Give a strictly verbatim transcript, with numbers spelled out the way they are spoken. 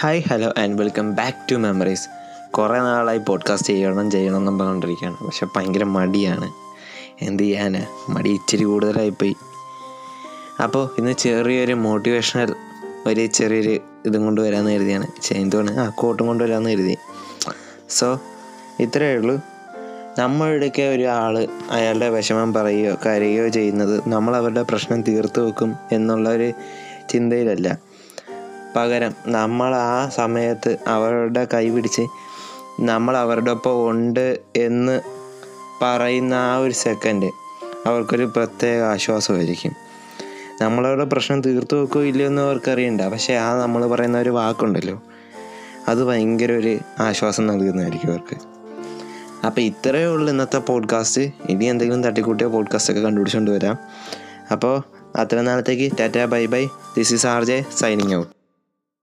Hi hello and welcome back to memories. കുറേ നാളായി podcast ചെയ്യണം ചെയ്യണം എന്ന് പറഞ്ഞുകൊണ്ടിരിക്കുകയാണ്. പക്ഷെ ഭയങ്കര മടിയാണ്, എന്ത് ചെയ്യാനാ, മടി ഇച്ചിരി കൂടുതലായിപ്പോയി. അപ്പോൾ ഇന്ന് ചെറിയൊരു മോട്ടിവേഷണൽ ഒരു ചെറിയൊരു ഇതും കൊണ്ടുവരാമെന്ന് കരുതിയാണ്. എന്തുകൊണ്ട് ആ കോട്ടും കൊണ്ടുവരാമെന്ന് കരുതി. സോ ഇത്രയേ ഉള്ളൂ. നമ്മളുടെയൊക്കെ ഒരാൾ അയാളുടെ വിഷമം പറയുകയോ കരയുകയോ ചെയ്യുന്നത് നമ്മളവരുടെ പ്രശ്നം തീർത്തു വെക്കും എന്നുള്ളൊരു ചിന്തയിലല്ല. പകരം നമ്മൾ ആ സമയത്ത് അവരുടെ കൈപിടിച്ച് നമ്മൾ അവരുടെ ഒപ്പം ഉണ്ട് എന്ന് പറയുന്ന ആ ഒരു സെക്കൻഡ് അവർക്കൊരു പ്രത്യേക ആശ്വാസമായിരിക്കും. നമ്മളവരുടെ പ്രശ്നം തീർത്തു വെക്കുകയോ ഇല്ലയോ എന്ന് അവർക്കറിയണ്ട, പക്ഷേ ആ നമ്മൾ പറയുന്ന ഒരു വാക്കുണ്ടല്ലോ, അത് ഭയങ്കര ഒരു ആശ്വാസം നൽകുന്നതായിരിക്കും അവർക്ക്. അപ്പോൾ ഇത്രയേ ഉള്ളൂ ഇന്നത്തെ പോഡ്കാസ്റ്റ്. ഇനി എന്തെങ്കിലും തട്ടിക്കൂട്ടിയോ പോഡ്കാസ്റ്റൊക്കെ കണ്ടുപിടിച്ചുകൊണ്ട് വരാം. അപ്പോൾ അത്ര നാളത്തേക്ക് tata bye bye. This is R J signing out.